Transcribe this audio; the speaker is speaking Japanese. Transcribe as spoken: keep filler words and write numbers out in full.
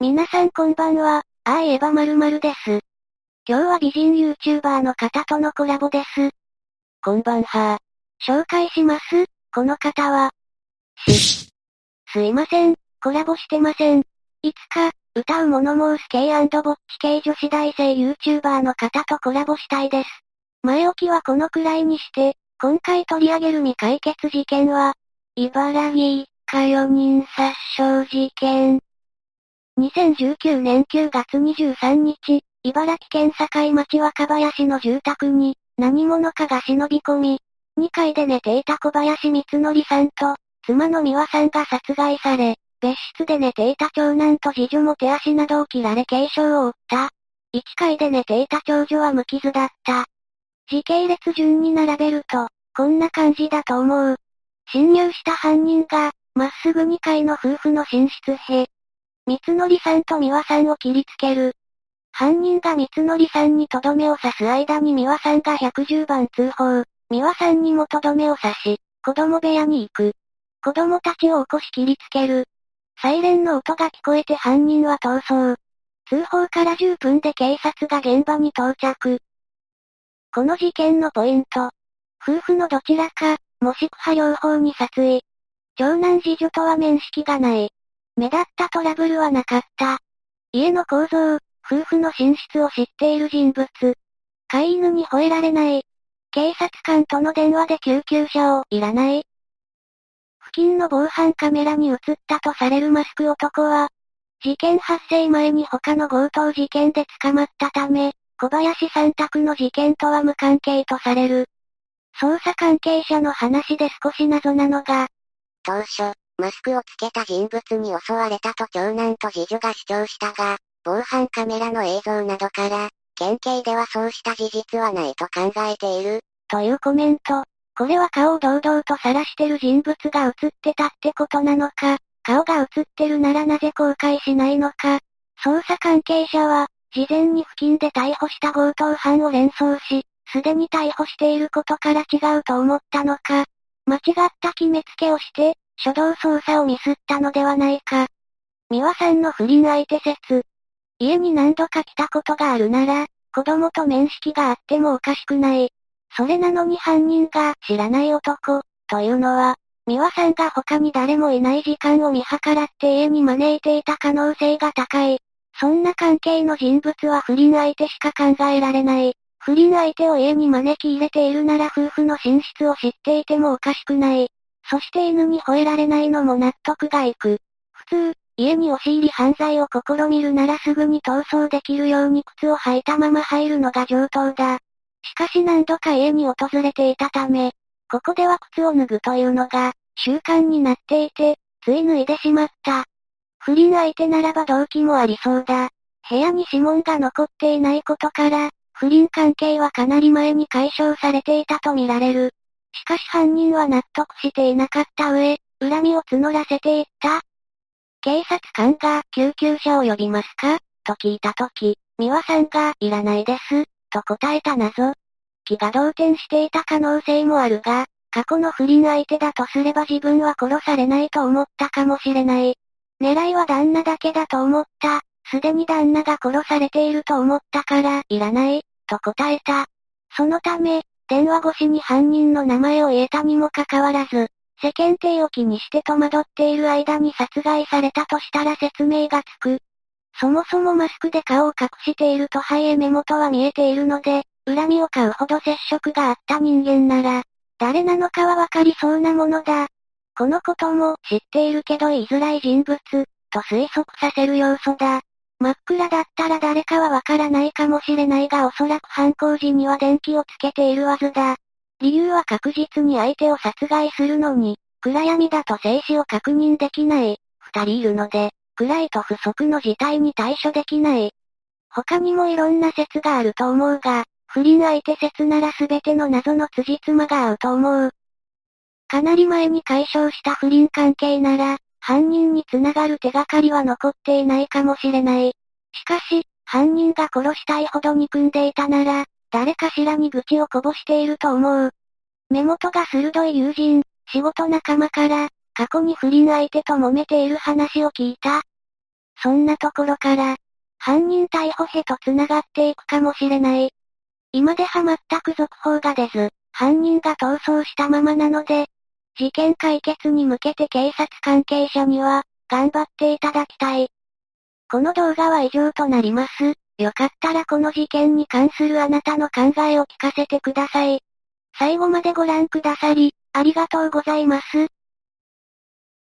皆さんこんばんは、あーいえば〇〇です。今日は美人 YouTuber の方とのコラボです。こんばんはー。紹介します、この方は。し、すいません、コラボしてません。いつか、歌うモノモース系&ぼっち系女子大生 YouTuber の方とコラボしたいです。前置きはこのくらいにして、今回取り上げる未解決事件は、茨城一家よにん殺傷事件。にせんじゅうきゅうねんくがつにじゅうさんにち、茨城県境町若林の住宅に、何者かが忍び込み、にかいで寝ていた小林光則さんと、妻の美和さんが殺害され、別室で寝ていた長男と次女も手足などを切られ軽傷を負った。いっかいで寝ていた長女は無傷だった。時系列順に並べると、こんな感じだと思う。侵入した犯人が、まっすぐにかいの夫婦の寝室へ、光則さんと美和さんを切りつける。犯人が光則さんにとどめを刺す間に美和さんがひゃくじゅうばん通報。美和さんにもとどめを刺し、子供部屋に行く。子供たちを起こし切りつける。サイレンの音が聞こえて犯人は逃走。通報からじゅっぷんで警察が現場に到着。この事件のポイント。夫婦のどちらか、もしくは両方に殺意。長男次女とは面識がない。目立ったトラブルはなかった。家の構造、夫婦の寝室を知っている人物。飼い犬に吠えられない。警察官との電話で救急車をいらない。付近の防犯カメラに映ったとされるマスク男は、事件発生前に他の強盗事件で捕まったため、小林さん宅の事件とは無関係とされる。捜査関係者の話で少し謎なのが、当初。マスクをつけた人物に襲われたと長男と次女が主張したが、防犯カメラの映像などから、県警ではそうした事実はないと考えている、というコメント。これは顔を堂々と晒してる人物が映ってたってことなのか、顔が映ってるならなぜ公開しないのか。捜査関係者は、事前に付近で逮捕した強盗犯を連想し、すでに逮捕していることから違うと思ったのか、間違った決めつけをして、初動捜査をミスったのではないか。美和さんの不倫相手説。家に何度か来たことがあるなら、子供と面識があってもおかしくない。それなのに犯人が知らない男、というのは、美和さんが他に誰もいない時間を見計らって家に招いていた可能性が高い。そんな関係の人物は不倫相手しか考えられない。不倫相手を家に招き入れているなら夫婦の寝室を知っていてもおかしくない。そして犬に吠えられないのも納得がいく。普通、家に押し入り犯罪を試みるならすぐに逃走できるように靴を履いたまま入るのが上等だ。しかし何度か家に訪れていたため、ここでは靴を脱ぐというのが習慣になっていて、つい脱いでしまった。不倫相手ならば動機もありそうだ。部屋に指紋が残っていないことから、不倫関係はかなり前に解消されていたとみられる。しかし犯人は納得していなかった上、恨みを募らせていった。警察官が救急車を呼びますかと聞いたとき、美和さんがいらないです、と答えた謎。気が動転していた可能性もあるが、過去の不倫相手だとすれば自分は殺されないと思ったかもしれない。狙いは旦那だけだと思った。すでに旦那が殺されていると思ったからいらない、と答えた。そのため、電話越しに犯人の名前を言えたにもかかわらず、世間体を気にして戸惑っている間に殺害されたとしたら説明がつく。そもそもマスクで顔を隠しているとはいえ目元は見えているので、恨みを買うほど接触があった人間なら、誰なのかはわかりそうなものだ。このことも知っているけど言いづらい人物、と推測させる要素だ。真っ暗だったら誰かはわからないかもしれないがおそらく犯行時には電気をつけているはずだ。理由は確実に相手を殺害するのに、暗闇だと生死を確認できない。二人いるので、暗いと不測の事態に対処できない。他にもいろんな説があると思うが、不倫相手説なら全ての謎の辻褄が合うと思う。かなり前に解消した不倫関係なら、犯人に繋がる手がかりは残っていないかもしれない。しかし、犯人が殺したいほど憎んでいたなら、誰かしらに愚痴をこぼしていると思う。目元が鋭い友人、仕事仲間から、過去に不倫相手と揉めている話を聞いた。そんなところから、犯人逮捕へと繋がっていくかもしれない。今では全く続報が出ず、犯人が逃走したままなので、事件解決に向けて警察関係者には、頑張っていただきたい。この動画は以上となります。よかったらこの事件に関するあなたの考えを聞かせてください。最後までご覧くださり、ありがとうございます。